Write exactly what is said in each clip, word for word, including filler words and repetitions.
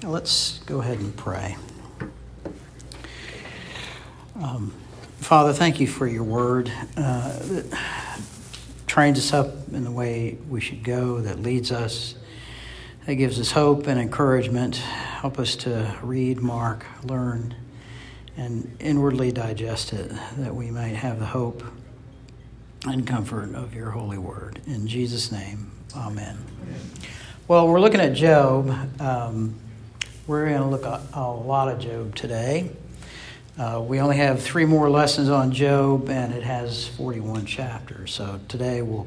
Now let's go ahead and pray. Um, Father, thank you for your word uh, that trains us up in the way we should go, that leads us, that gives us hope and encouragement. Help us to read, mark, learn, and inwardly digest it, that we might have the hope and comfort of your holy word. In Jesus' name, amen. Amen. Well, we're looking at Job. Um, we're going to look at a lot of Job today. Uh, we only have three more lessons on Job, and it has forty-one chapters. So today we'll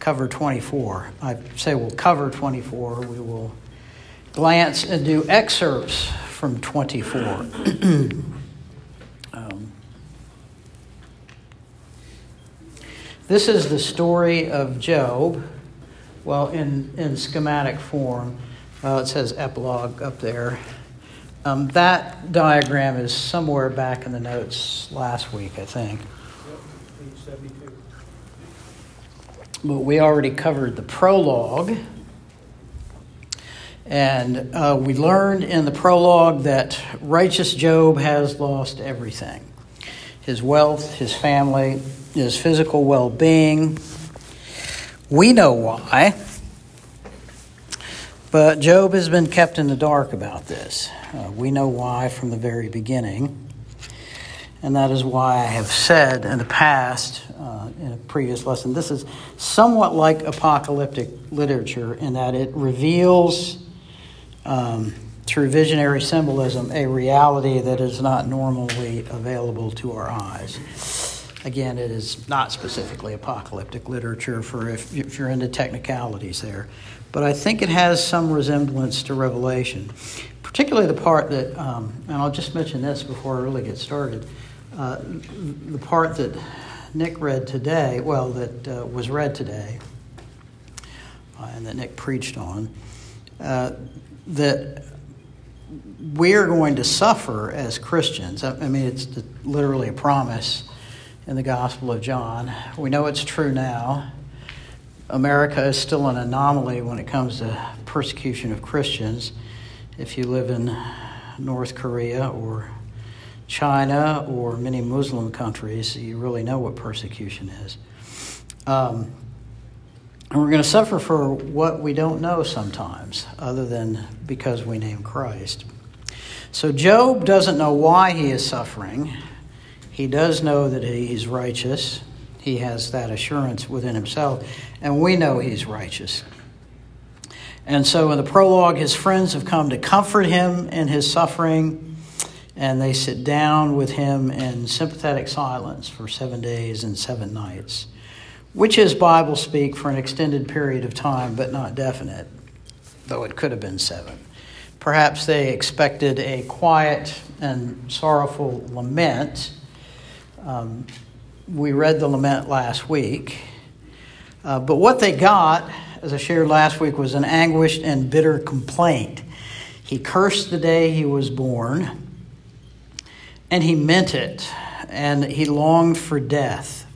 cover twenty-four. I say we'll cover twenty-four. We will glance and do excerpts from twenty-four. um, this is the story of Job. Well, in, in schematic form, uh, it says epilogue up there. Um, that diagram is somewhere back in the notes last week, I think. But we already covered the prologue. And uh, we learned in the prologue that righteous Job has lost everything. His wealth, his family, his physical well-being. We know why. But Job has been kept in the dark about this. Uh, we know why from the very beginning. And that is why I have said in the past, uh, in a previous lesson, this is somewhat like apocalyptic literature in that it reveals, um, through visionary symbolism, a reality that is not normally available to our eyes. Again, it is not specifically apocalyptic literature for if, if you're into technicalities there. But I think it has some resemblance to Revelation, particularly the part that, um, and I'll just mention this before I really get started, uh, the part that Nick read today, well, that uh, was read today, uh, and that Nick preached on, uh, that we're going to suffer as Christians. I, I mean, it's literally a promise in the Gospel of John. We know it's true now. America is still an anomaly when it comes to persecution of Christians. If you live in North Korea or China or many Muslim countries, you really know what persecution is. Um, and we're going to suffer for what we don't know sometimes, other than because we name Christ. So Job doesn't know why he is suffering. He does know that he's righteous. He has that assurance within himself, and we know he's righteous. And so in the prologue, his friends have come to comfort him in his suffering, and they sit down with him in sympathetic silence for seven days and seven nights, which is Bible speak for an extended period of time, but not definite, though it could have been seven. Perhaps they expected a quiet and sorrowful lament. Um, We read the lament last week, uh, but what they got, as I shared last week, was an anguished and bitter complaint. He cursed the day he was born, and he meant it, and he longed for death.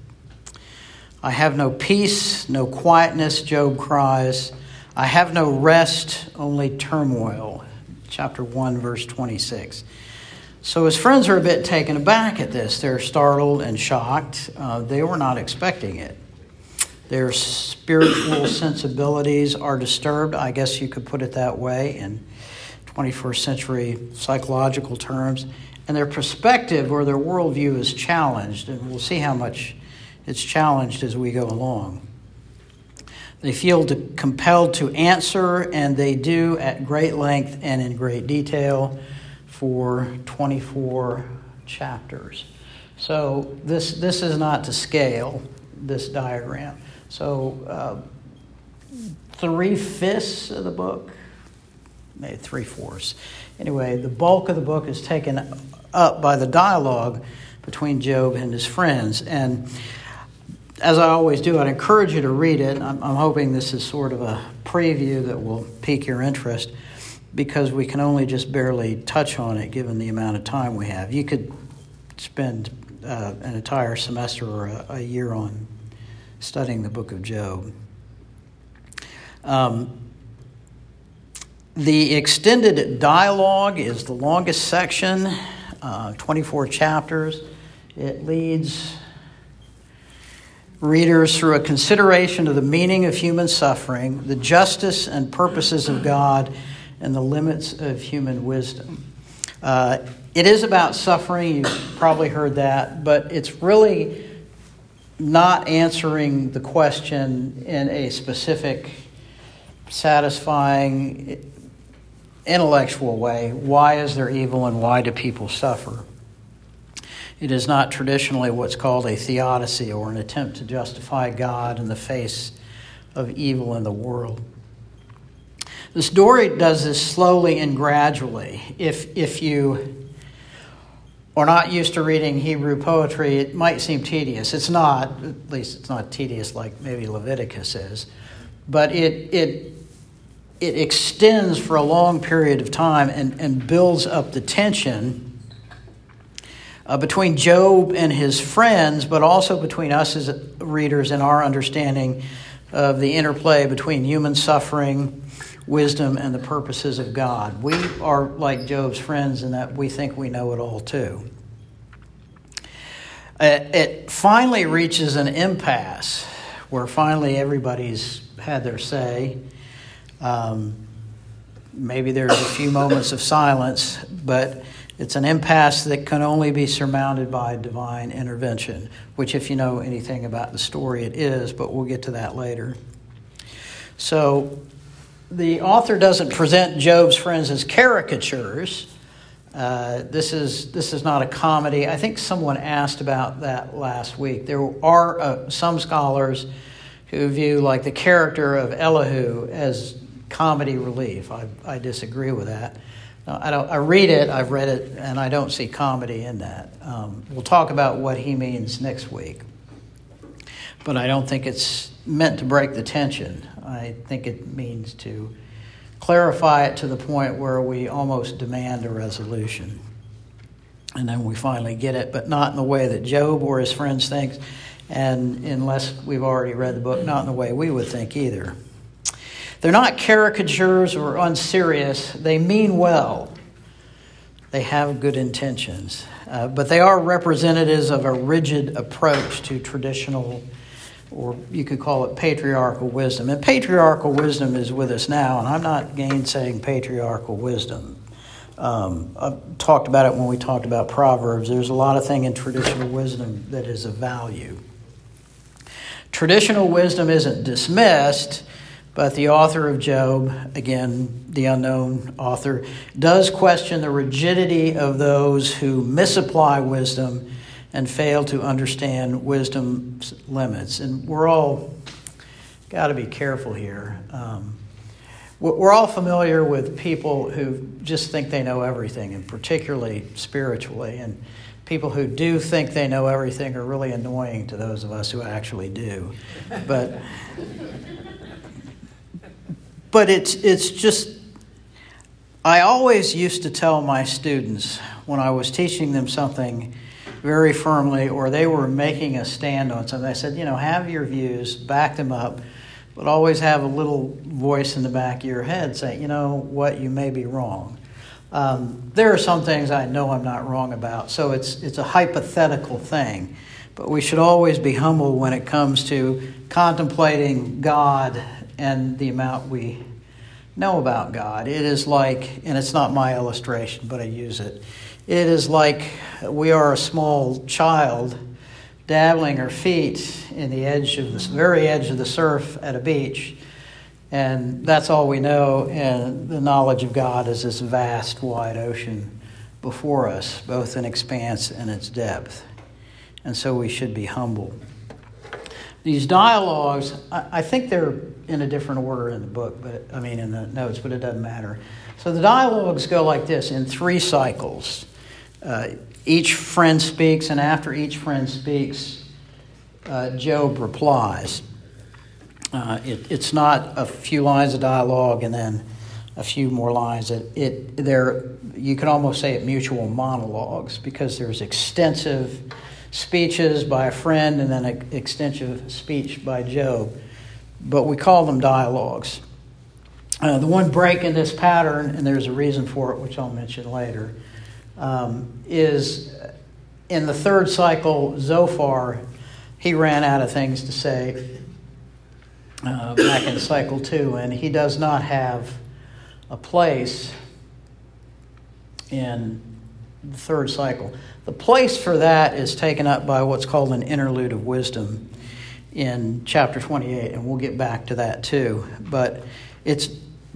I have no peace, no quietness, Job cries. I have no rest, only turmoil. Chapter one, verse twenty-six. So his friends are a bit taken aback at this. They're startled and shocked. Uh, they were not expecting it. Their spiritual sensibilities are disturbed. I guess you could put it that way in twenty-first century psychological terms. And their perspective or their worldview is challenged. And we'll see how much it's challenged as we go along. They feel to, compelled to answer, and they do at great length and in great detail, for twenty-four chapters. So this this is not to scale, this diagram. So uh, three-fifths of the book, maybe three-fourths. Anyway, the bulk of the book is taken up by the dialogue between Job and his friends. And as I always do, I'd encourage you to read it. I'm, I'm hoping this is sort of a preview that will pique your interest, because we can only just barely touch on it given the amount of time we have. You could spend uh, an entire semester or a, a year on studying the book of Job. Um, The extended dialogue is the longest section, uh, twenty-four chapters. It leads readers through a consideration of the meaning of human suffering, the justice and purposes of God, and the limits of human wisdom. Uh, it is about suffering, you've probably heard that, but it's really not answering the question in a specific, satisfying intellectual way. Why is there evil and why do people suffer? It is not traditionally what's called a theodicy, or an attempt to justify God in the face of evil in the world. The story does this slowly and gradually. If if you are not used to reading Hebrew poetry, it might seem tedious. It's not, at least it's not tedious like maybe Leviticus is, but it it it extends for a long period of time and, and builds up the tension uh, between Job and his friends, but also between us as readers and our understanding of the interplay between human suffering, wisdom, and the purposes of God. We are like Job's friends in that we think we know it all too. It finally reaches an impasse where finally everybody's had their say. Um, maybe there's a few moments of silence, but it's an impasse that can only be surmounted by divine intervention, which, if you know anything about the story, it is, but we'll get to that later. So the author doesn't present Job's friends as caricatures. Uh, this is this is not a comedy. I think someone asked about that last week. There are uh, some scholars who view like the character of Elihu as comedy relief. I, I disagree with that. No, I don't. I read it. I've read it, and I don't see comedy in that. Um, we'll talk about what he means next week. But I don't think it's meant to break the tension. I think it means to clarify it to the point where we almost demand a resolution. And then we finally get it, but not in the way that Job or his friends think, and unless we've already read the book, not in the way we would think either. They're not caricatures or unserious. They mean well. They have good intentions. Uh, but they are representatives of a rigid approach to traditional, or you could call it patriarchal wisdom. And patriarchal wisdom is with us now, and I'm not gainsaying patriarchal wisdom. Um, I talked about it when we talked about Proverbs. There's a lot of thing in traditional wisdom that is of value. Traditional wisdom isn't dismissed, but the author of Job, again, the unknown author, does question the rigidity of those who misapply wisdom and fail to understand wisdom's limits. And we're all, got to be careful here. Um, we're all familiar with people who just think they know everything, and particularly spiritually. And people who do think they know everything are really annoying to those of us who actually do. But but it's it's just, I always used to tell my students when I was teaching them something very firmly, or they were making a stand on something, I said, you know, have your views, back them up, but always have a little voice in the back of your head saying, you know what, you may be wrong. Um, there are some things I know I'm not wrong about, so it's it's a hypothetical thing. But we should always be humble when it comes to contemplating God and the amount we know about God. It is like, and it's not my illustration, but I use it, it is like we are a small child dabbling her feet in the edge of the very edge of the surf at a beach, and that's all we know, and the knowledge of God is this vast, wide ocean before us, both in expanse and its depth. And so we should be humble. These dialogues, I think they're in a different order in the book, but I mean in the notes, but it doesn't matter. So the dialogues go like this in three cycles. Uh, each friend speaks, and after each friend speaks, uh, Job replies. Uh, it, it's not a few lines of dialogue and then a few more lines. It, it there you can almost say it mutual monologues, because there's extensive speeches by a friend and then an extensive speech by Job, but we call them dialogues. Uh, the one break in this pattern, and there's a reason for it, which I'll mention later, um, is in the third cycle, Zophar, he ran out of things to say uh, back in cycle two, and he does not have a place in the third cycle. The place for that is taken up by what's called an interlude of wisdom in chapter twenty-eight, and we'll get back to that too. But it's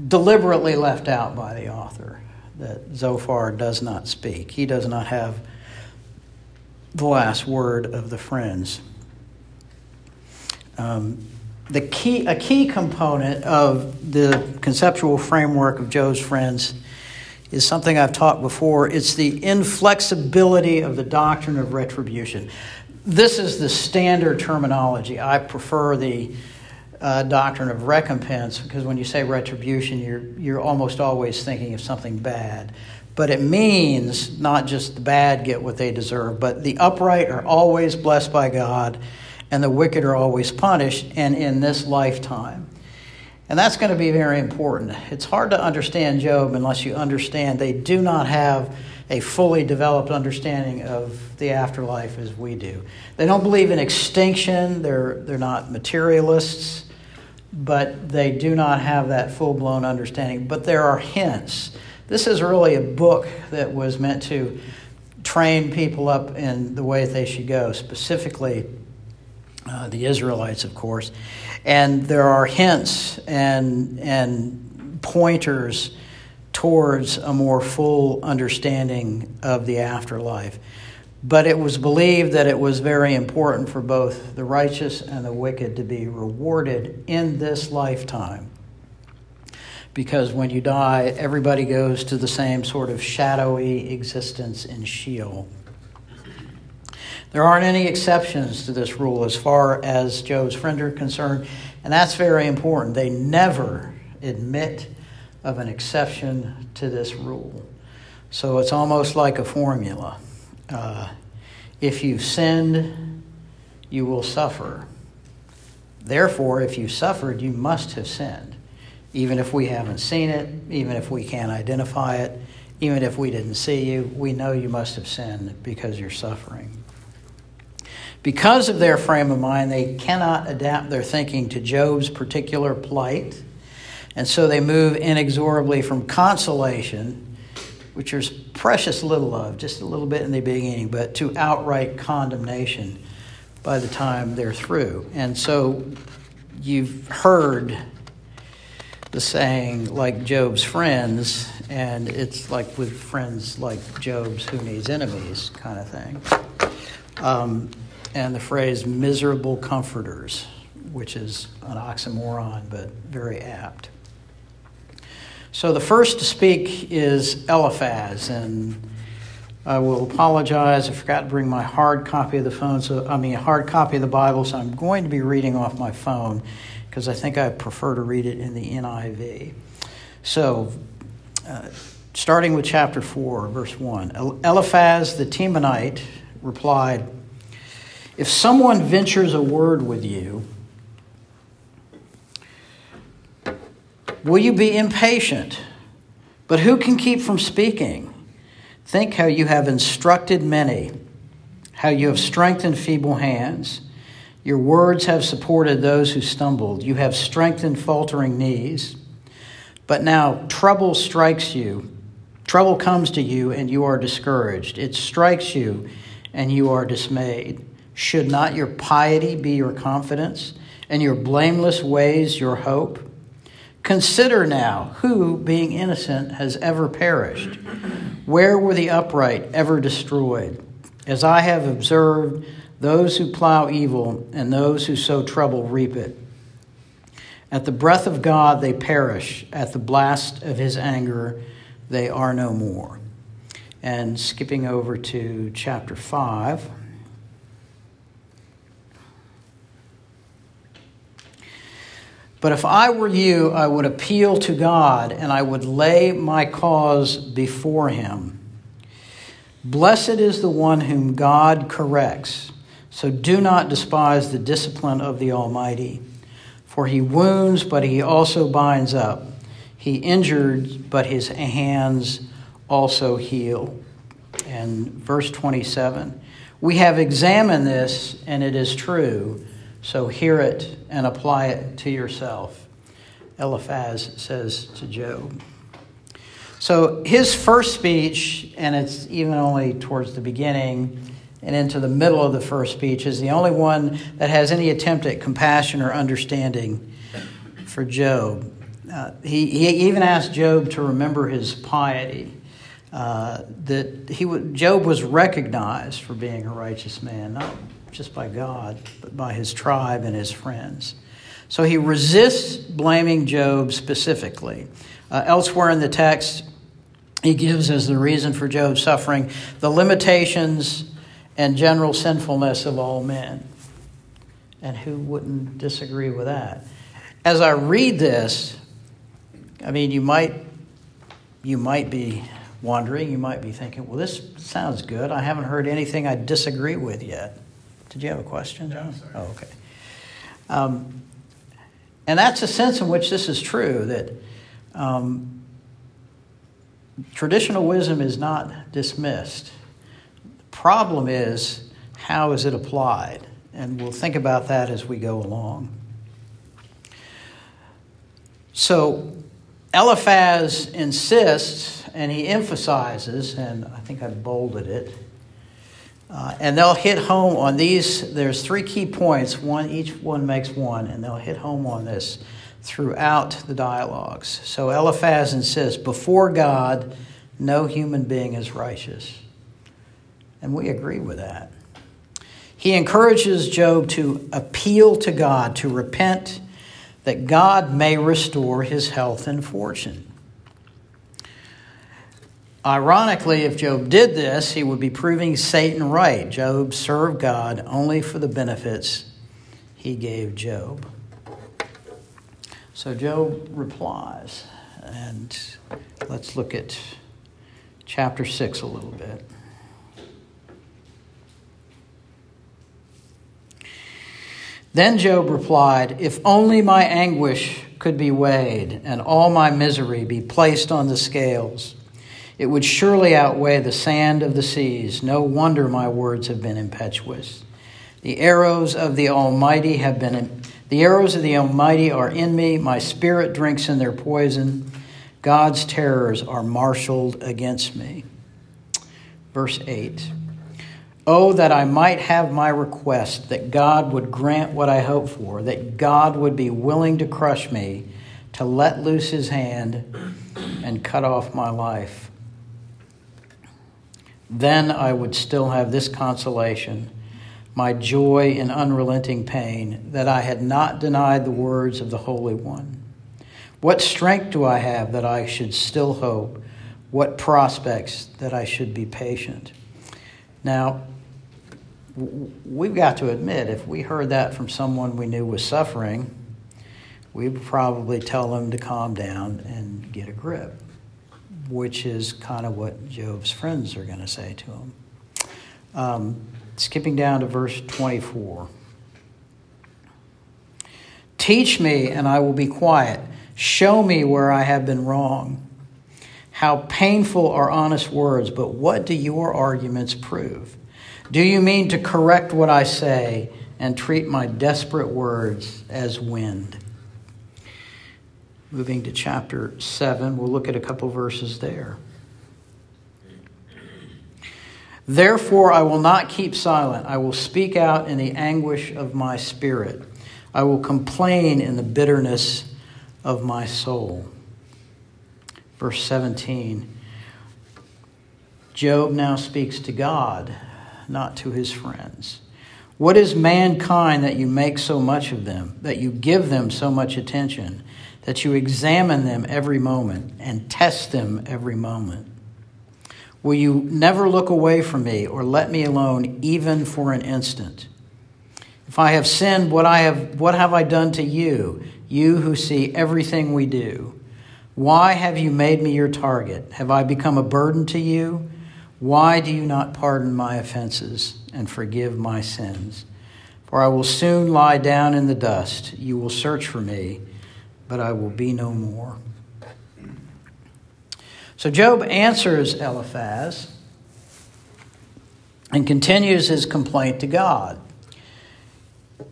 deliberately left out by the author that Zophar does not speak. He does not have the last word of the friends. Um, the key, a key component of the conceptual framework of Job's friends is something I've taught before. It's the inflexibility of the doctrine of retribution. This is the standard terminology. I prefer the uh, doctrine of recompense, because when you say retribution, you're you're almost always thinking of something bad. But it means not just the bad get what they deserve, but the upright are always blessed by God, and the wicked are always punished, and in this lifetime. And that's going to be very important. It's hard to understand Job unless you understand they do not have a fully developed understanding of the afterlife as we do. They don't believe in extinction. They're they're not materialists, but they do not have that full-blown understanding. But there are hints. This is really a book that was meant to train people up in the way they should go, specifically uh, the Israelites, of course. And there are hints and and pointers towards a more full understanding of the afterlife. But it was believed that it was very important for both the righteous and the wicked to be rewarded in this lifetime, because when you die, everybody goes to the same sort of shadowy existence in Sheol. There aren't any exceptions to this rule as far as Job's friends are concerned, and that's very important. They never admit of an exception to this rule. So it's almost like a formula. Uh, if you've sinned, you will suffer. Therefore, if you suffered, you must have sinned, even if we haven't seen it, even if we can't identify it, even if we didn't see you, we know you must have sinned because you're suffering. Because of their frame of mind, they cannot adapt their thinking to Job's particular plight, and so they move inexorably from consolation, which there's precious little of, just a little bit in the beginning, but to outright condemnation by the time they're through. And so you've heard the saying, like Job's friends, and it's like with friends like Job's, who needs enemies kind of thing. Um, and the phrase miserable comforters, which is an oxymoron, but very apt. So the first to speak is Eliphaz, and I will apologize. I forgot to bring my hard copy of the phone. So I mean, a hard copy of the Bible. So I'm going to be reading off my phone because I think I prefer to read it in the N I V. So, uh, starting with chapter four, verse one, Eliphaz the Temanite replied, "If someone ventures a word with you, will you be impatient? But who can keep from speaking? Think how you have instructed many, how you have strengthened feeble hands. Your words have supported those who stumbled. You have strengthened faltering knees. But now trouble strikes you. Trouble comes to you, and you are discouraged. It strikes you, and you are dismayed. Should not your piety be your confidence, and your blameless ways your hope? Consider now, who, being innocent, has ever perished? Where were the upright ever destroyed? As I have observed, those who plow evil and those who sow trouble reap it. At the breath of God they perish. At the blast of his anger they are no more." And skipping over to chapter five. "But if I were you, I would appeal to God, and I would lay my cause before him. Blessed is the one whom God corrects, so do not despise the discipline of the Almighty. For he wounds, but he also binds up. He injured, but his hands also heal. And verse twenty-seven, we have examined this, and it is true, so hear it and apply it to yourself, Eliphaz says to Job. So his first speech, and it's even only towards the beginning and into the middle of the first speech, is the only one that has any attempt at compassion or understanding for Job. Uh, he, he even asked Job to remember his piety. Uh, that he would, Job was recognized for being a righteous man, not just by God, but by his tribe and his friends. So he resists blaming Job specifically. Uh, elsewhere in the text, he gives as the reason for Job's suffering the limitations and general sinfulness of all men. And who wouldn't disagree with that? As I read this, I mean, you might, you might be wondering, you might be thinking, well, this sounds good. I haven't heard anything I disagree with yet. Did you have a question? No, sorry. Oh, okay. Um, and that's a sense in which this is true, that um, traditional wisdom is not dismissed. The problem is, how is it applied? And we'll think about that as we go along. So Eliphaz insists, and he emphasizes, and I think I bolded it, uh, and they'll hit home on these. There's three key points. One, each one makes one, and they'll hit home on this throughout the dialogues. So Eliphaz insists, before God, no human being is righteous. And we agree with that. He encourages Job to appeal to God, to repent, that God may restore his health and fortune. Ironically, if Job did this, he would be proving Satan right. Job served God only for the benefits he gave Job. So Job replies, and let's look at chapter six a little bit. Then Job replied, if only my anguish could be weighed and all my misery be placed on the scales, it would surely outweigh the sand of the seas. No wonder my words have been impetuous. The arrows of the Almighty have been in, the arrows of the Almighty are in me. My spirit drinks in their poison. God's terrors are marshaled against me. Verse eight. Oh, that I might have my request, that God would grant what I hope for, that God would be willing to crush me, to let loose his hand and cut off my life. Then I would still have this consolation, my joy in unrelenting pain, that I had not denied the words of the Holy One. What strength do I have that I should still hope? What prospects that I should be patient? Now, we've got to admit, if we heard that from someone we knew was suffering, we would probably tell them to calm down and get a grip, which is kind of what Job's friends are going to say to him. Um, skipping down to verse twenty-four. Teach me, and I will be quiet. Show me where I have been wrong. How painful are honest words, but what do your arguments prove? Do you mean to correct what I say and treat my desperate words as wind? Moving to chapter seven, we'll look at a couple verses there. Therefore, I will not keep silent. I will speak out in the anguish of my spirit. I will complain in the bitterness of my soul. Verse seventeen, Job now speaks to God, not to his friends. What is mankind that you make so much of them, that you give them so much attention, that you examine them every moment and test them every moment? Will you never look away from me or let me alone even for an instant? If I have sinned, what I have, what have I done to you, you who see everything we do? Why have you made me your target? Have I become a burden to you? Why do you not pardon my offenses and forgive my sins? For I will soon lie down in the dust. You will search for me, but I will be no more. So Job answers Eliphaz and continues his complaint to God.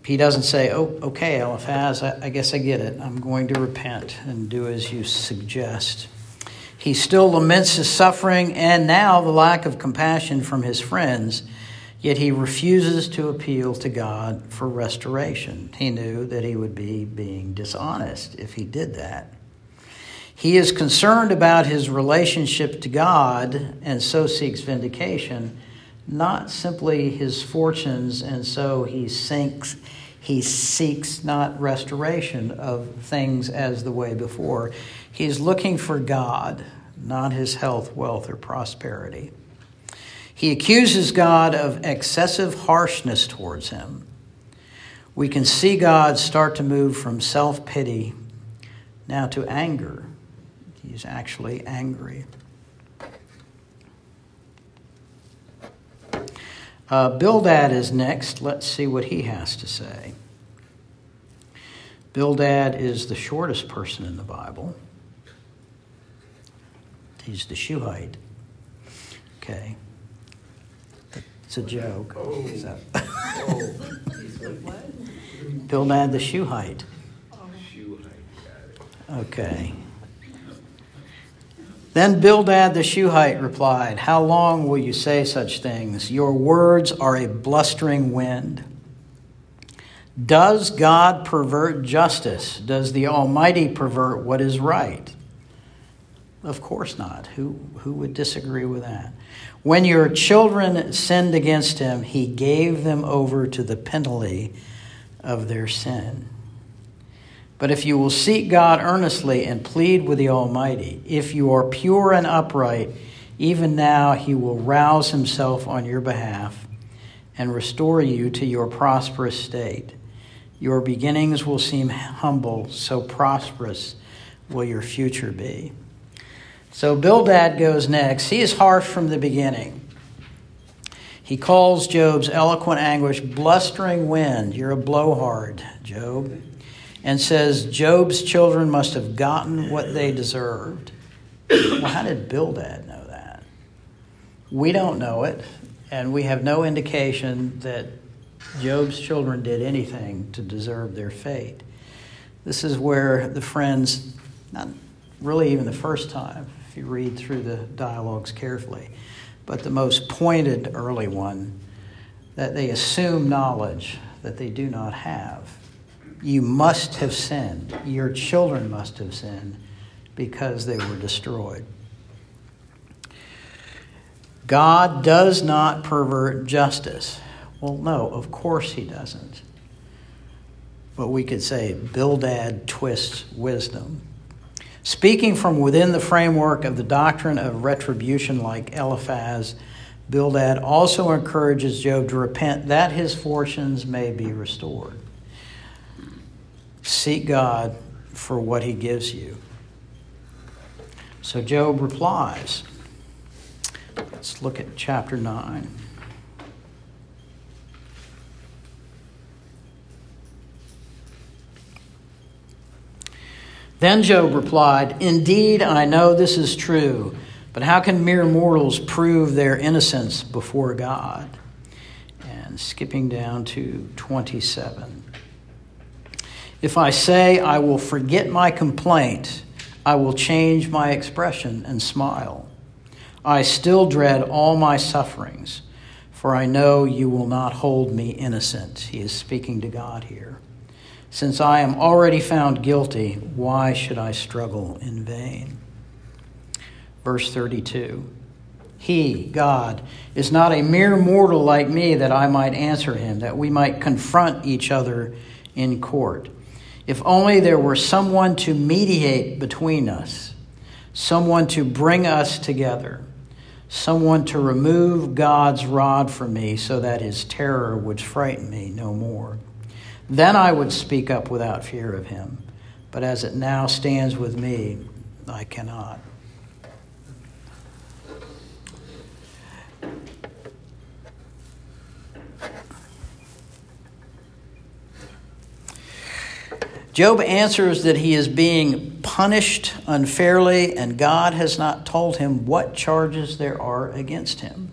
He doesn't say, oh, okay, Eliphaz, I, I guess I get it. I'm going to repent and do as you suggest. He still laments his suffering and now the lack of compassion from his friends, yet he refuses to appeal to God for restoration. He knew that he would be being dishonest if he did that. He is concerned about his relationship to God and so seeks vindication, not simply his fortunes, and so he sinks. He seeks not restoration of things as the way before. He's looking for God, not his health, wealth, or prosperity. He accuses God of excessive harshness towards him. We can see God start to move from self-pity now to anger. He's actually angry. Uh, Bildad is next. Let's see what he has to say. Bildad is the shortest person in the Bible. He's the Shuhite. Okay. It's a joke. Oh. So. Oh. Bildad the Shuhite. Okay. Then Bildad the Shuhite replied, "How long will you say such things? Your words are a blustering wind. Does God pervert justice? Does the Almighty pervert what is right? Of course not. Who, who would disagree with that? When your children sinned against him, he gave them over to the penalty of their sin. But if you will seek God earnestly and plead with the Almighty, if you are pure and upright, even now he will rouse himself on your behalf and restore you to your prosperous state. Your beginnings will seem humble, so prosperous will your future be." So Bildad goes next. He is harsh from the beginning. He calls Job's eloquent anguish blustering wind. You're a blowhard, Job. And says Job's children must have gotten what they deserved. Well, how did Bildad know that? We don't know it, and we have no indication that Job's children did anything to deserve their fate. This is where the friends, not really even the first time, if you read through the dialogues carefully, but the most pointed early one, that they assume knowledge that they do not have. You must have sinned. Your children must have sinned because they were destroyed. God does not pervert justice. Well, no, of course he doesn't. But we could say Bildad twists wisdom. Speaking from within the framework of the doctrine of retribution like Eliphaz, Bildad also encourages Job to repent that his fortunes may be restored. Seek God for what he gives you. So Job replies. Let's look at chapter nine. Then Job replied, "Indeed, I know this is true, but how can mere mortals prove their innocence before God?" And skipping down to twenty-seven. "If I say I will forget my complaint, I will change my expression and smile. I still dread all my sufferings, for I know you will not hold me innocent." He is speaking to God here. "Since I am already found guilty, why should I struggle in vain?" Verse thirty-two, "He, God, is not a mere mortal like me that I might answer him, that we might confront each other in court. If only there were someone to mediate between us, someone to bring us together, someone to remove God's rod from me so that his terror would frighten me no more. Then I would speak up without fear of him. But as it now stands with me, I cannot." Job answers that he is being punished punished unfairly, and God has not told him what charges there are against him.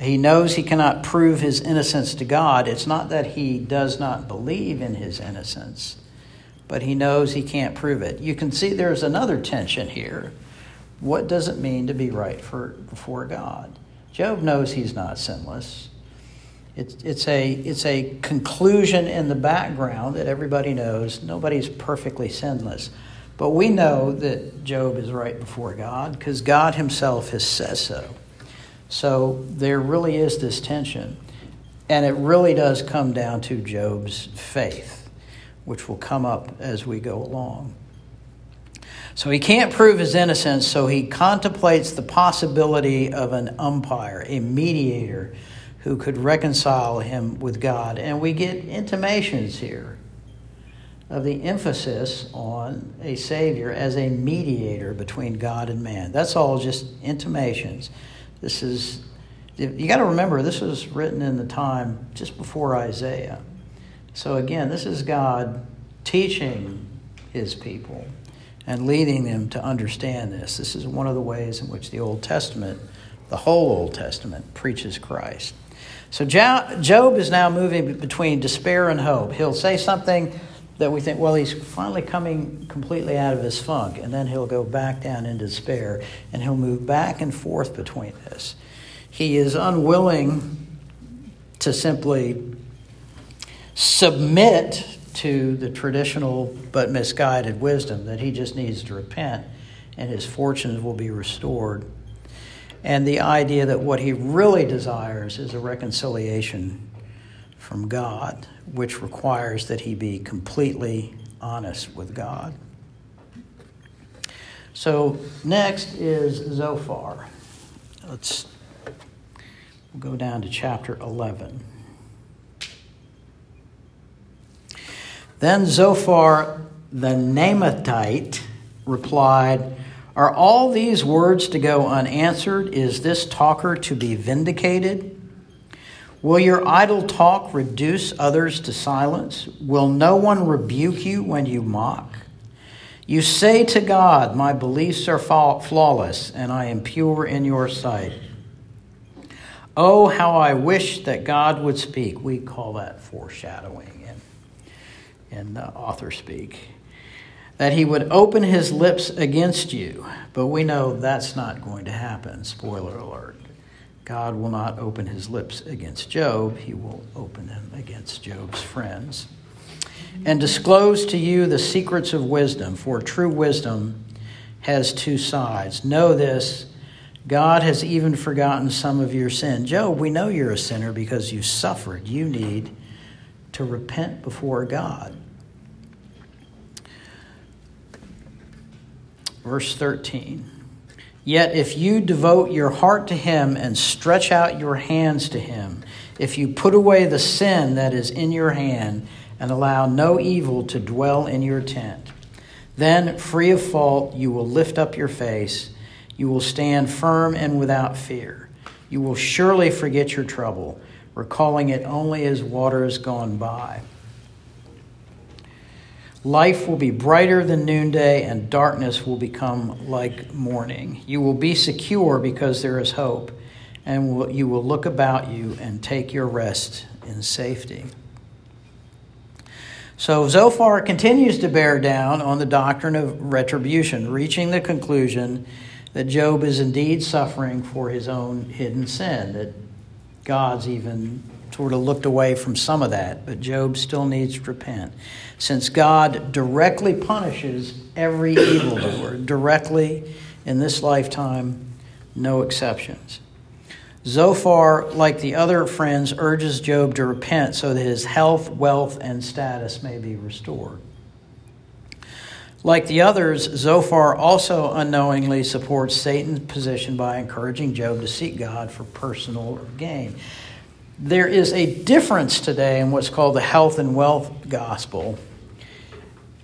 He knows he cannot prove his innocence to God. It's not that he does not believe in his innocence, but he knows he can't prove it. You can see there's another tension here. What does it mean to be right for, before God? Job knows he's not sinless. It's, it's, a, it's a conclusion in the background that everybody knows. Nobody's perfectly sinless. But we know that Job is right before God because God himself has said so. So there really is this tension. And it really does come down to Job's faith, which will come up as we go along. So he can't prove his innocence, so he contemplates the possibility of an umpire, a mediator, who could reconcile him with God. And we get intimations here of the emphasis on a Savior as a mediator between God and man. That's all just intimations. This is, you got to remember, this was written in the time just before Isaiah. So again, this is God teaching his people and leading them to understand this. This is one of the ways in which the Old Testament, the whole Old Testament, preaches Christ. So Job is now moving between despair and hope. He'll say something that we think, well, he's finally coming completely out of his funk, and then he'll go back down into despair, and he'll move back and forth between this. He is unwilling to simply submit to the traditional but misguided wisdom that he just needs to repent, and his fortunes will be restored. And the idea that what he really desires is a reconciliation from God, which requires that he be completely honest with God. So next is Zophar. Let's we'll go down to chapter eleven. Then Zophar the Naamathite replied, "Are all these words to go unanswered? Is this talker to be vindicated? Will your idle talk reduce others to silence? Will no one rebuke you when you mock? You say to God, 'My beliefs are flawless, and I am pure in your sight.' Oh, how I wish that God would speak." We call that foreshadowing in, in the author speak. "That he would open his lips against you." But we know that's not going to happen. Spoiler alert. God will not open his lips against Job. He will open them against Job's friends. "And disclose to you the secrets of wisdom, for true wisdom has two sides. Know this, God has even forgotten some of your sin." Job, we know you're a sinner because you suffered. You need to repent before God. Verse thirteen, "Yet if you devote your heart to him and stretch out your hands to him, if you put away the sin that is in your hand and allow no evil to dwell in your tent, then, free of fault, you will lift up your face. You will stand firm and without fear. You will surely forget your trouble, recalling it only as water is gone by. Life will be brighter than noonday, and darkness will become like morning. You will be secure because there is hope, and you will look about you and take your rest in safety." So Zophar continues to bear down on the doctrine of retribution, reaching the conclusion that Job is indeed suffering for his own hidden sin, that God's even sort of looked away from some of that, but Job still needs to repent. Since God directly punishes every evildoer, directly in this lifetime, no exceptions. Zophar, like the other friends, urges Job to repent so that his health, wealth, and status may be restored. Like the others, Zophar also unknowingly supports Satan's position by encouraging Job to seek God for personal gain. There is a difference today in what's called the health and wealth gospel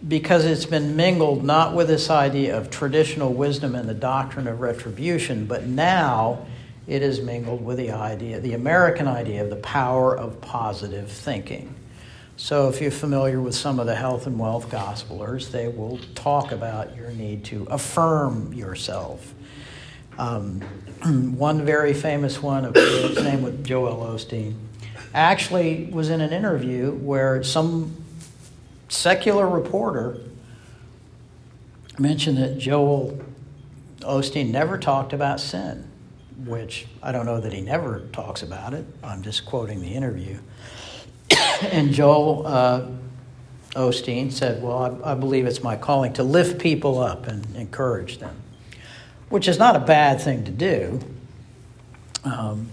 because it's been mingled not with this idea of traditional wisdom and the doctrine of retribution, but now it is mingled with the idea, the American idea, of the power of positive thinking. So if you're familiar with some of the health and wealth gospelers, they will talk about your need to affirm yourself. Um, one very famous one, of his name was Joel Osteen, actually was in an interview where some secular reporter mentioned that Joel Osteen never talked about sin, which I don't know that he never talks about it. I'm just quoting the interview. And Joel uh, Osteen said, well, I, I believe it's my calling to lift people up and encourage them, which is not a bad thing to do. Um,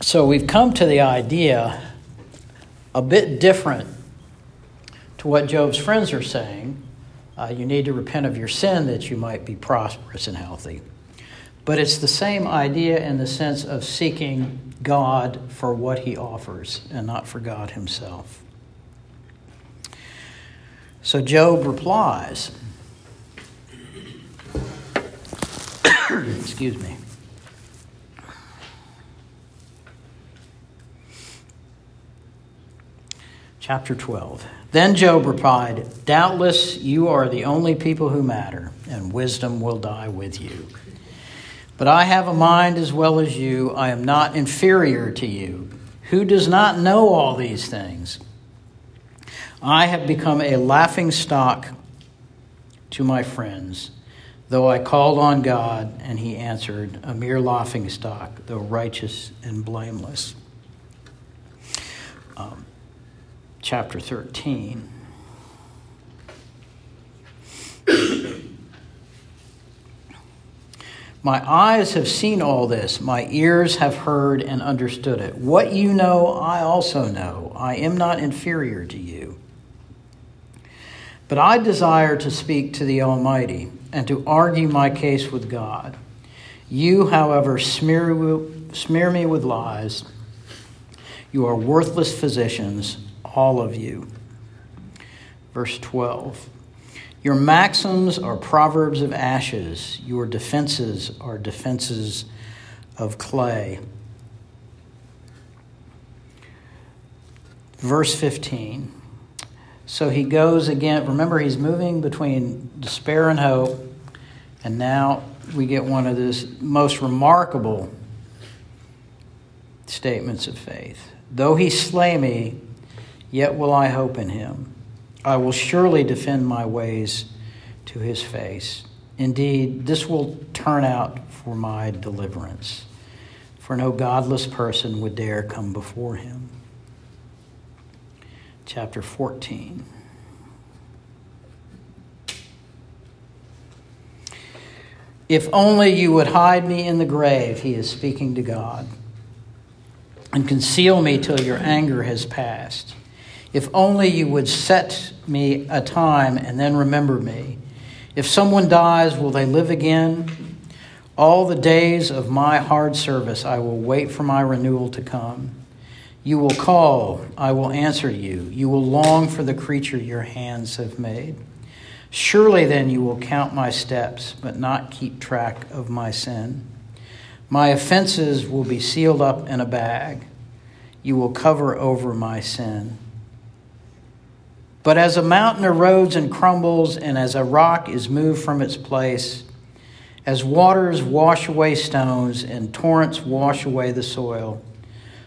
so we've come to the idea a bit different to what Job's friends are saying. Uh, you need to repent of your sin that you might be prosperous and healthy. But it's the same idea in the sense of seeking God for what he offers and not for God himself. So Job replies, excuse me. Chapter twelve. Then Job replied, doubtless you are the only people who matter, and wisdom will die with you. But I have a mind as well as you. I am not inferior to you. Who does not know all these things? I have become a laughing stock to my friends, though I called on God and he answered, a mere laughing stock, though righteous and blameless. Um, chapter thirteen. My eyes have seen all this. My ears have heard and understood it. What you know, I also know. I am not inferior to you. But I desire to speak to the Almighty and to argue my case with God. You, however, smear, smear me with lies. You are worthless physicians, all of you. Verse twelve. Your maxims are proverbs of ashes. Your defenses are defenses of clay. Verse fifteen. So he goes again. Remember, he's moving between despair and hope. And now we get one of his most remarkable statements of faith. Though he slay me, yet will I hope in him. I will surely defend my ways to his face. Indeed, this will turn out for my deliverance. For no godless person would dare come before him. Chapter fourteen. If only you would hide me in the grave, he is speaking to God, and conceal me till your anger has passed. If only you would set me a time and then remember me. If someone dies, will they live again? All the days of my hard service, I will wait for my renewal to come. You will call, I will answer you. You will long for the creature your hands have made. Surely then you will count my steps, but not keep track of my sin. My offenses will be sealed up in a bag. You will cover over my sin. But as a mountain erodes and crumbles, and as a rock is moved from its place, as waters wash away stones and torrents wash away the soil,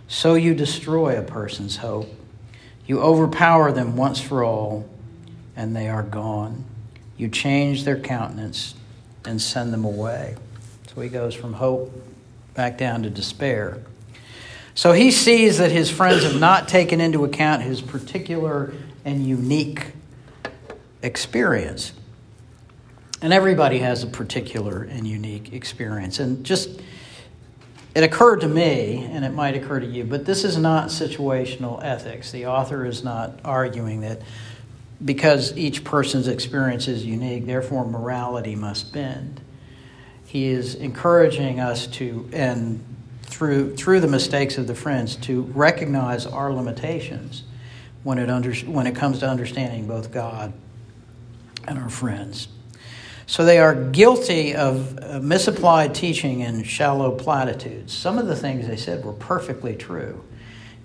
so you destroy a person's hope. You overpower them once for all, and they are gone. You change their countenance and send them away. So he goes from hope back down to despair. So he sees that his friends have not taken into account his particular and unique experience. And everybody has a particular and unique experience. And just... It occurred to me, and it might occur to you, but this is not situational ethics. The author is not arguing that because each person's experience is unique, therefore morality must bend. He is encouraging us to, and through through the mistakes of the friends, to recognize our limitations when it under, when it comes to understanding both God and our friends. So they are guilty of misapplied teaching and shallow platitudes. Some of the things they said were perfectly true.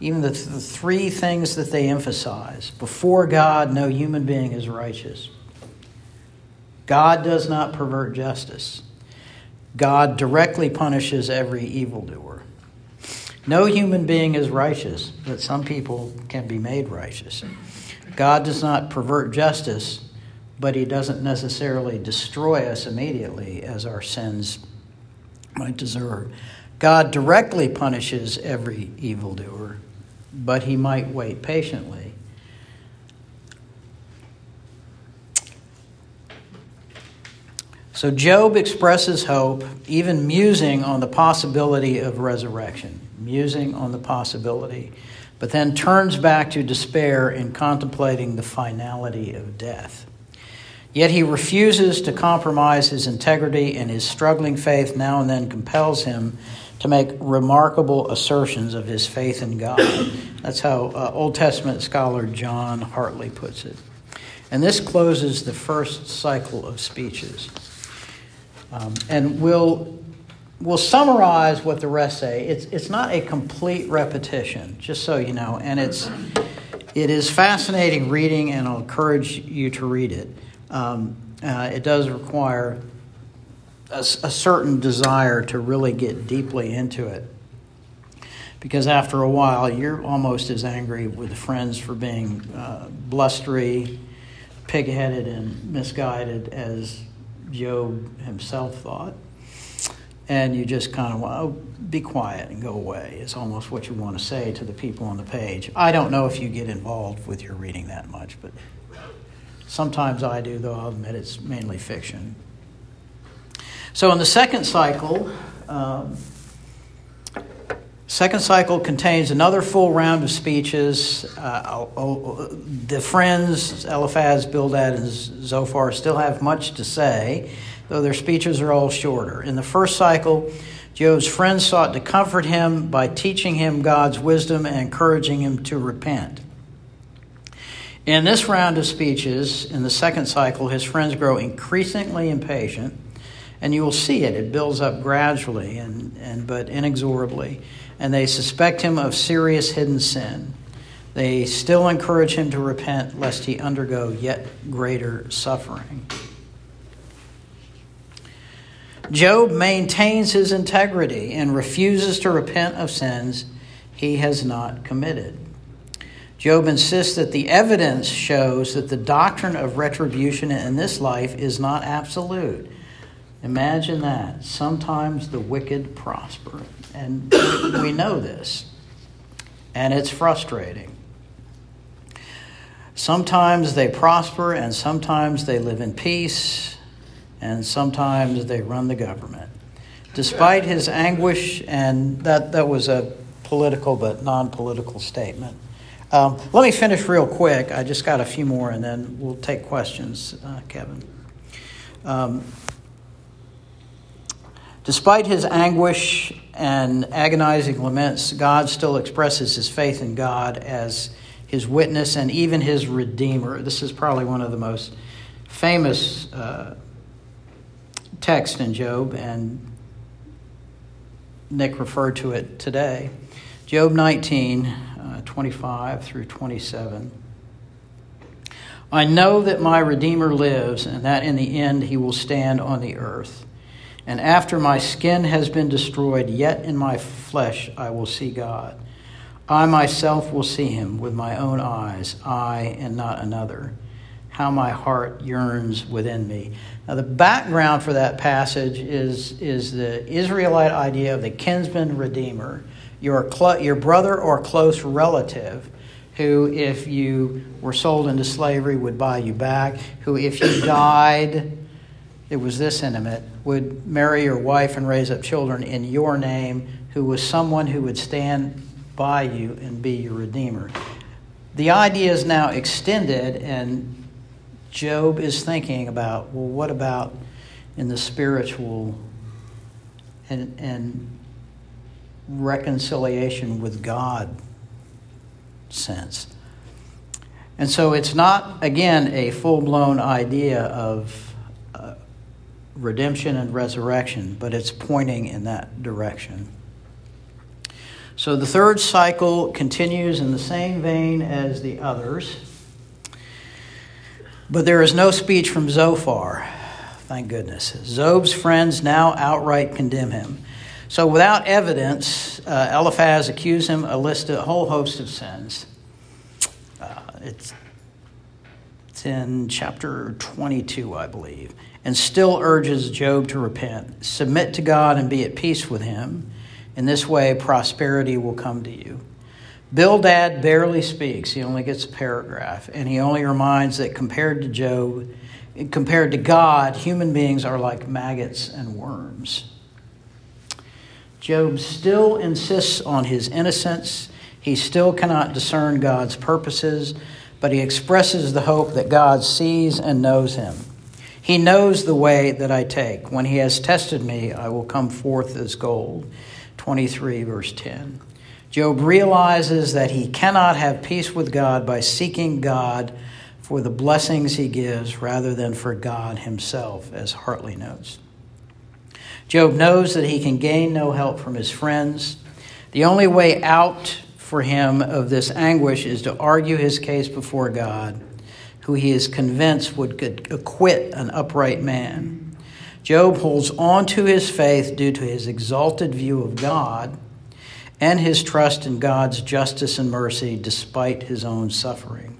even the, th- the three things that they emphasize. Before God, no human being is righteous. God does not pervert justice. God directly punishes every evildoer. No human being is righteous, but some people can be made righteous. God does not pervert justice, but he doesn't necessarily destroy us immediately as our sins might deserve. God directly punishes every evildoer, but he might wait patiently. So Job expresses hope, even musing on the possibility of resurrection, musing on the possibility, but then turns back to despair in contemplating the finality of death. Yet he refuses to compromise his integrity, and his struggling faith now and then compels him to make remarkable assertions of his faith in God. That's how uh, Old Testament scholar John Hartley puts it. And this closes the first cycle of speeches. Um, and we'll, we'll summarize what the rest say. It's, it's not a complete repetition, just so you know. And it's, it is fascinating reading, and I'll encourage you to read it. Um, uh, it does require a, a certain desire to really get deeply into it. Because after a while, you're almost as angry with friends for being uh, blustery, pig-headed, and misguided as Job himself thought, and you just kind of want, oh, be quiet and go away. It's almost what you want to say to the people on the page. I don't know if you get involved with your reading that much, but sometimes I do, though I'll admit it's mainly fiction. So in the second cycle, um, second cycle contains another full round of speeches. Uh, I'll, I'll, the friends, Eliphaz, Bildad, and Zophar, still have much to say, though their speeches are all shorter. In the first cycle, Job's friends sought to comfort him by teaching him God's wisdom and encouraging him to repent. In this round of speeches, in the second cycle, his friends grow increasingly impatient, and you will see it. It builds up gradually and, and but inexorably. And they suspect him of serious hidden sin. They still encourage him to repent, lest he undergo yet greater suffering. Job maintains his integrity and refuses to repent of sins he has not committed. Job insists that the evidence shows that the doctrine of retribution in this life is not absolute. Imagine that. Sometimes the wicked prosper. And we know this, and it's frustrating. Sometimes they prosper, and sometimes they live in peace, and sometimes they run the government. Despite his anguish, and that, that was a political but non-political statement. Um, let me finish real quick. I just got a few more, and then we'll take questions, uh, Kevin. Um, Despite his anguish and agonizing laments, God still expresses his faith in God as his witness and even his redeemer. This is probably one of the most famous uh, texts in Job, and Nick referred to it today. Job nineteen, uh, twenty-five through twenty-seven. I know that my Redeemer lives, and that in the end he will stand on the earth. And after my skin has been destroyed, yet in my flesh I will see God. I myself will see him with my own eyes, I and not another. How my heart yearns within me. Now the background for that passage is, is the Israelite idea of the kinsman redeemer, your, cl- your brother or close relative, who if you were sold into slavery would buy you back, who if you died, it was this intimate, would marry your wife and raise up children in your name, who was someone who would stand by you and be your redeemer. The idea is now extended, and Job is thinking about, well, what about in the spiritual and, and reconciliation with God sense? And so it's not, again, a full-blown idea of redemption and resurrection, but it's pointing in that direction. So the third cycle continues in the same vein as the others. But there is no speech from Zophar. Thank goodness. Job's friends now outright condemn him. So without evidence, uh, Eliphaz accused him a list of a whole host of sins. Uh, it's, it's in chapter twenty-two, I believe, and still urges Job to repent, submit to God, and be at peace with him. In this way, prosperity will come to you. Bildad barely speaks. He only gets a paragraph. And he only reminds that compared to Job, compared to God, human beings are like maggots and worms. Job still insists on his innocence. He still cannot discern God's purposes, but he expresses the hope that God sees and knows him. He knows the way that I take. When he has tested me, I will come forth as gold. twenty-three, verse ten. Job realizes that he cannot have peace with God by seeking God for the blessings he gives rather than for God himself, as Hartley notes. Job knows that he can gain no help from his friends. The only way out for him of this anguish is to argue his case before God, who he is convinced would acquit an upright man. Job holds on to his faith due to his exalted view of God and his trust in God's justice and mercy despite his own suffering.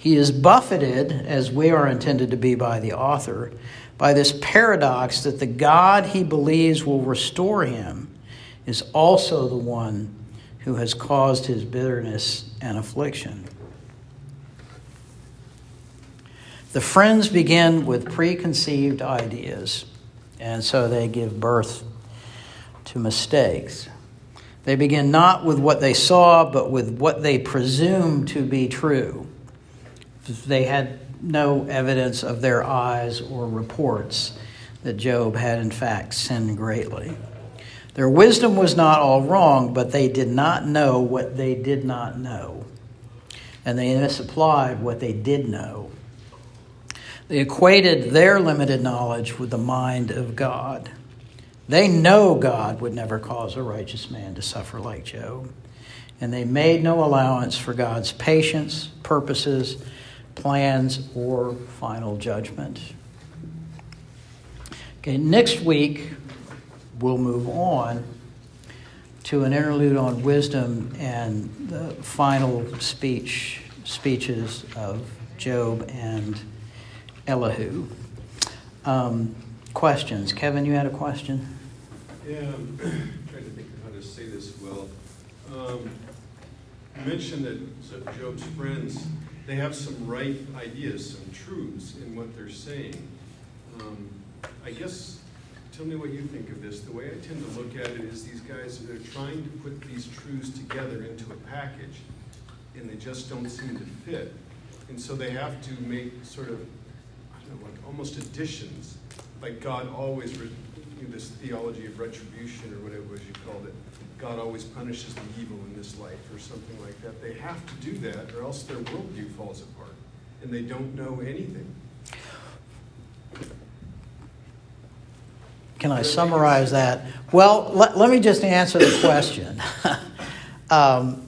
He is buffeted, as we are intended to be by the author, by this paradox that the God he believes will restore him is also the one who has caused his bitterness and affliction. The friends begin with preconceived ideas, and so they give birth to mistakes. They begin not with what they saw, but with what they presume to be true. They had no evidence of their eyes or reports that Job had, in fact, sinned greatly. Their wisdom was not all wrong, but they did not know what they did not know, and they misapplied what they did know. They equated their limited knowledge with the mind of God. They know God would never cause a righteous man to suffer like Job, and they made no allowance for God's patience, purposes, plans, or final judgment. Okay, next week we'll move on to an interlude on wisdom and the final speech speeches of Job and Elihu. Um, questions. Kevin, you had a question? Yeah, I'm trying to think of how to say this well. Um, you mentioned that Job's friends, they have some right ideas, some truths in what they're saying. Um, I guess, tell me what you think of this. The way I tend to look at it is these guys, they're trying to put these truths together into a package, and they just don't seem to fit. And so they have to make sort of like almost additions, like God always, re- you know, this theology of retribution or whatever it was you called it, God always punishes the evil in this life or something like that. They have to do that or else their worldview falls apart and they don't know anything. Can I summarize that? Well, let, let me just answer the question. um,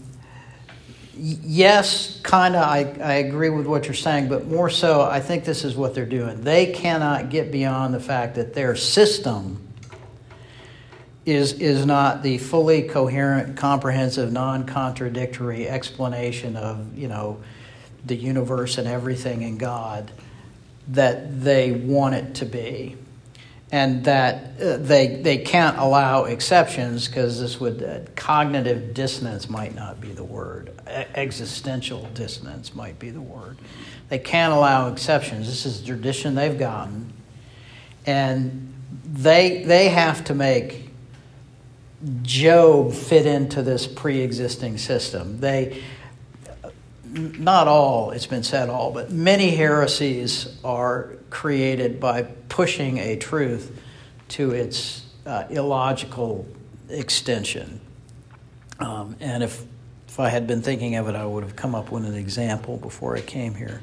Yes, kind of, I, I agree with what you're saying, but more so, I think this is what they're doing. They cannot get beyond the fact that their system is is not the fully coherent, comprehensive, non-contradictory explanation of, you know, the universe and everything in God that they want it to be. And that uh, they they can't allow exceptions because this would uh, cognitive dissonance might not be the word. E- existential dissonance might be the word. They can't allow exceptions. This is the tradition they've gotten, and they they have to make Job fit into this pre-existing system. They not all, it's been said all, but many heresies are created by pushing a truth to its uh, illogical extension. Um, and if, if I had been thinking of it, I would have come up with an example before I came here.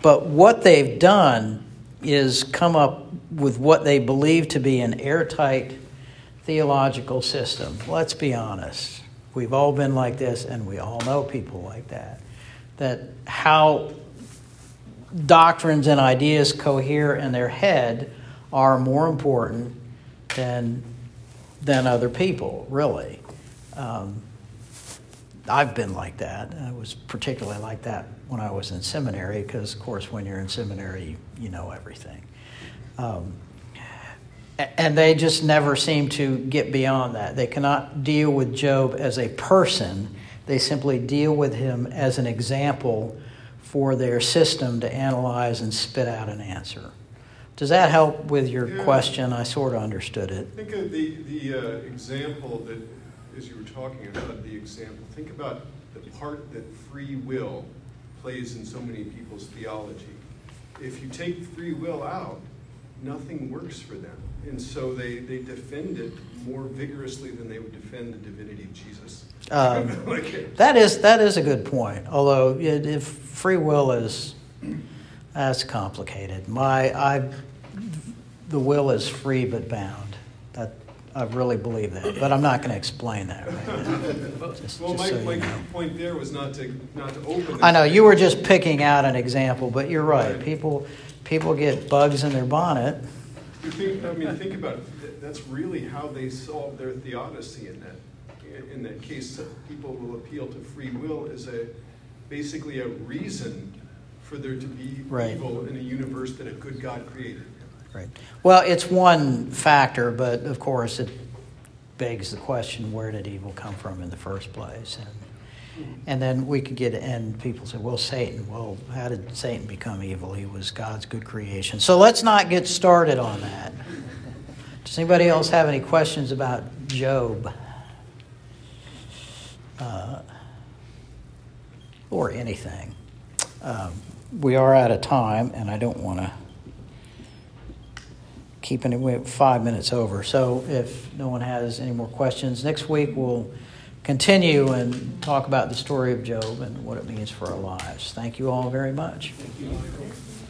But what they've done is come up with what they believe to be an airtight theological system. Let's be honest. We've all been like this, and we all know people like that. That how doctrines and ideas cohere in their head are more important than than other people, really. Um, I've been like that. I was particularly like that when I was in seminary because, of course, when you're in seminary, you know everything. Um, and they just never seem to get beyond that. They cannot deal with Job as a person. They simply deal with him as an example for their system to analyze and spit out an answer. Does that help with your yeah. question? I sort of understood it. Think of the, the uh, example that, as you were talking about the example, think about the part that free will plays in so many people's theology. If you take free will out, nothing works for them. And so they, they defend it more vigorously than they would defend the divinity of Jesus. Um, that is that is a good point, although it, if free will is... That's complicated. My, I, the will is free but bound. That I really believe that, but I'm not going to explain that right now. Just, well, just my, so my know. point there was not to not to open. I know thing. You were just picking out an example, but you're right. right. People, people get bugs in their bonnet. You think, I mean, think about it. That's really how they solve their theodicy in that in that case. People will appeal to free will as a basically a reason for there to be right. evil in a universe that a good God created. Right. Well, it's one factor, but of course it begs the question, where did evil come from in the first place? And mm. and then we could get, and people say, well, Satan. Well, how did Satan become evil? He was God's good creation. So let's not get started on that. Does anybody else have any questions about Job? Uh, or anything? Um, We are out of time, and I don't want to keep it five minutes over. So if no one has any more questions, next week we'll continue and talk about the story of Job and what it means for our lives. Thank you all very much. Thank you.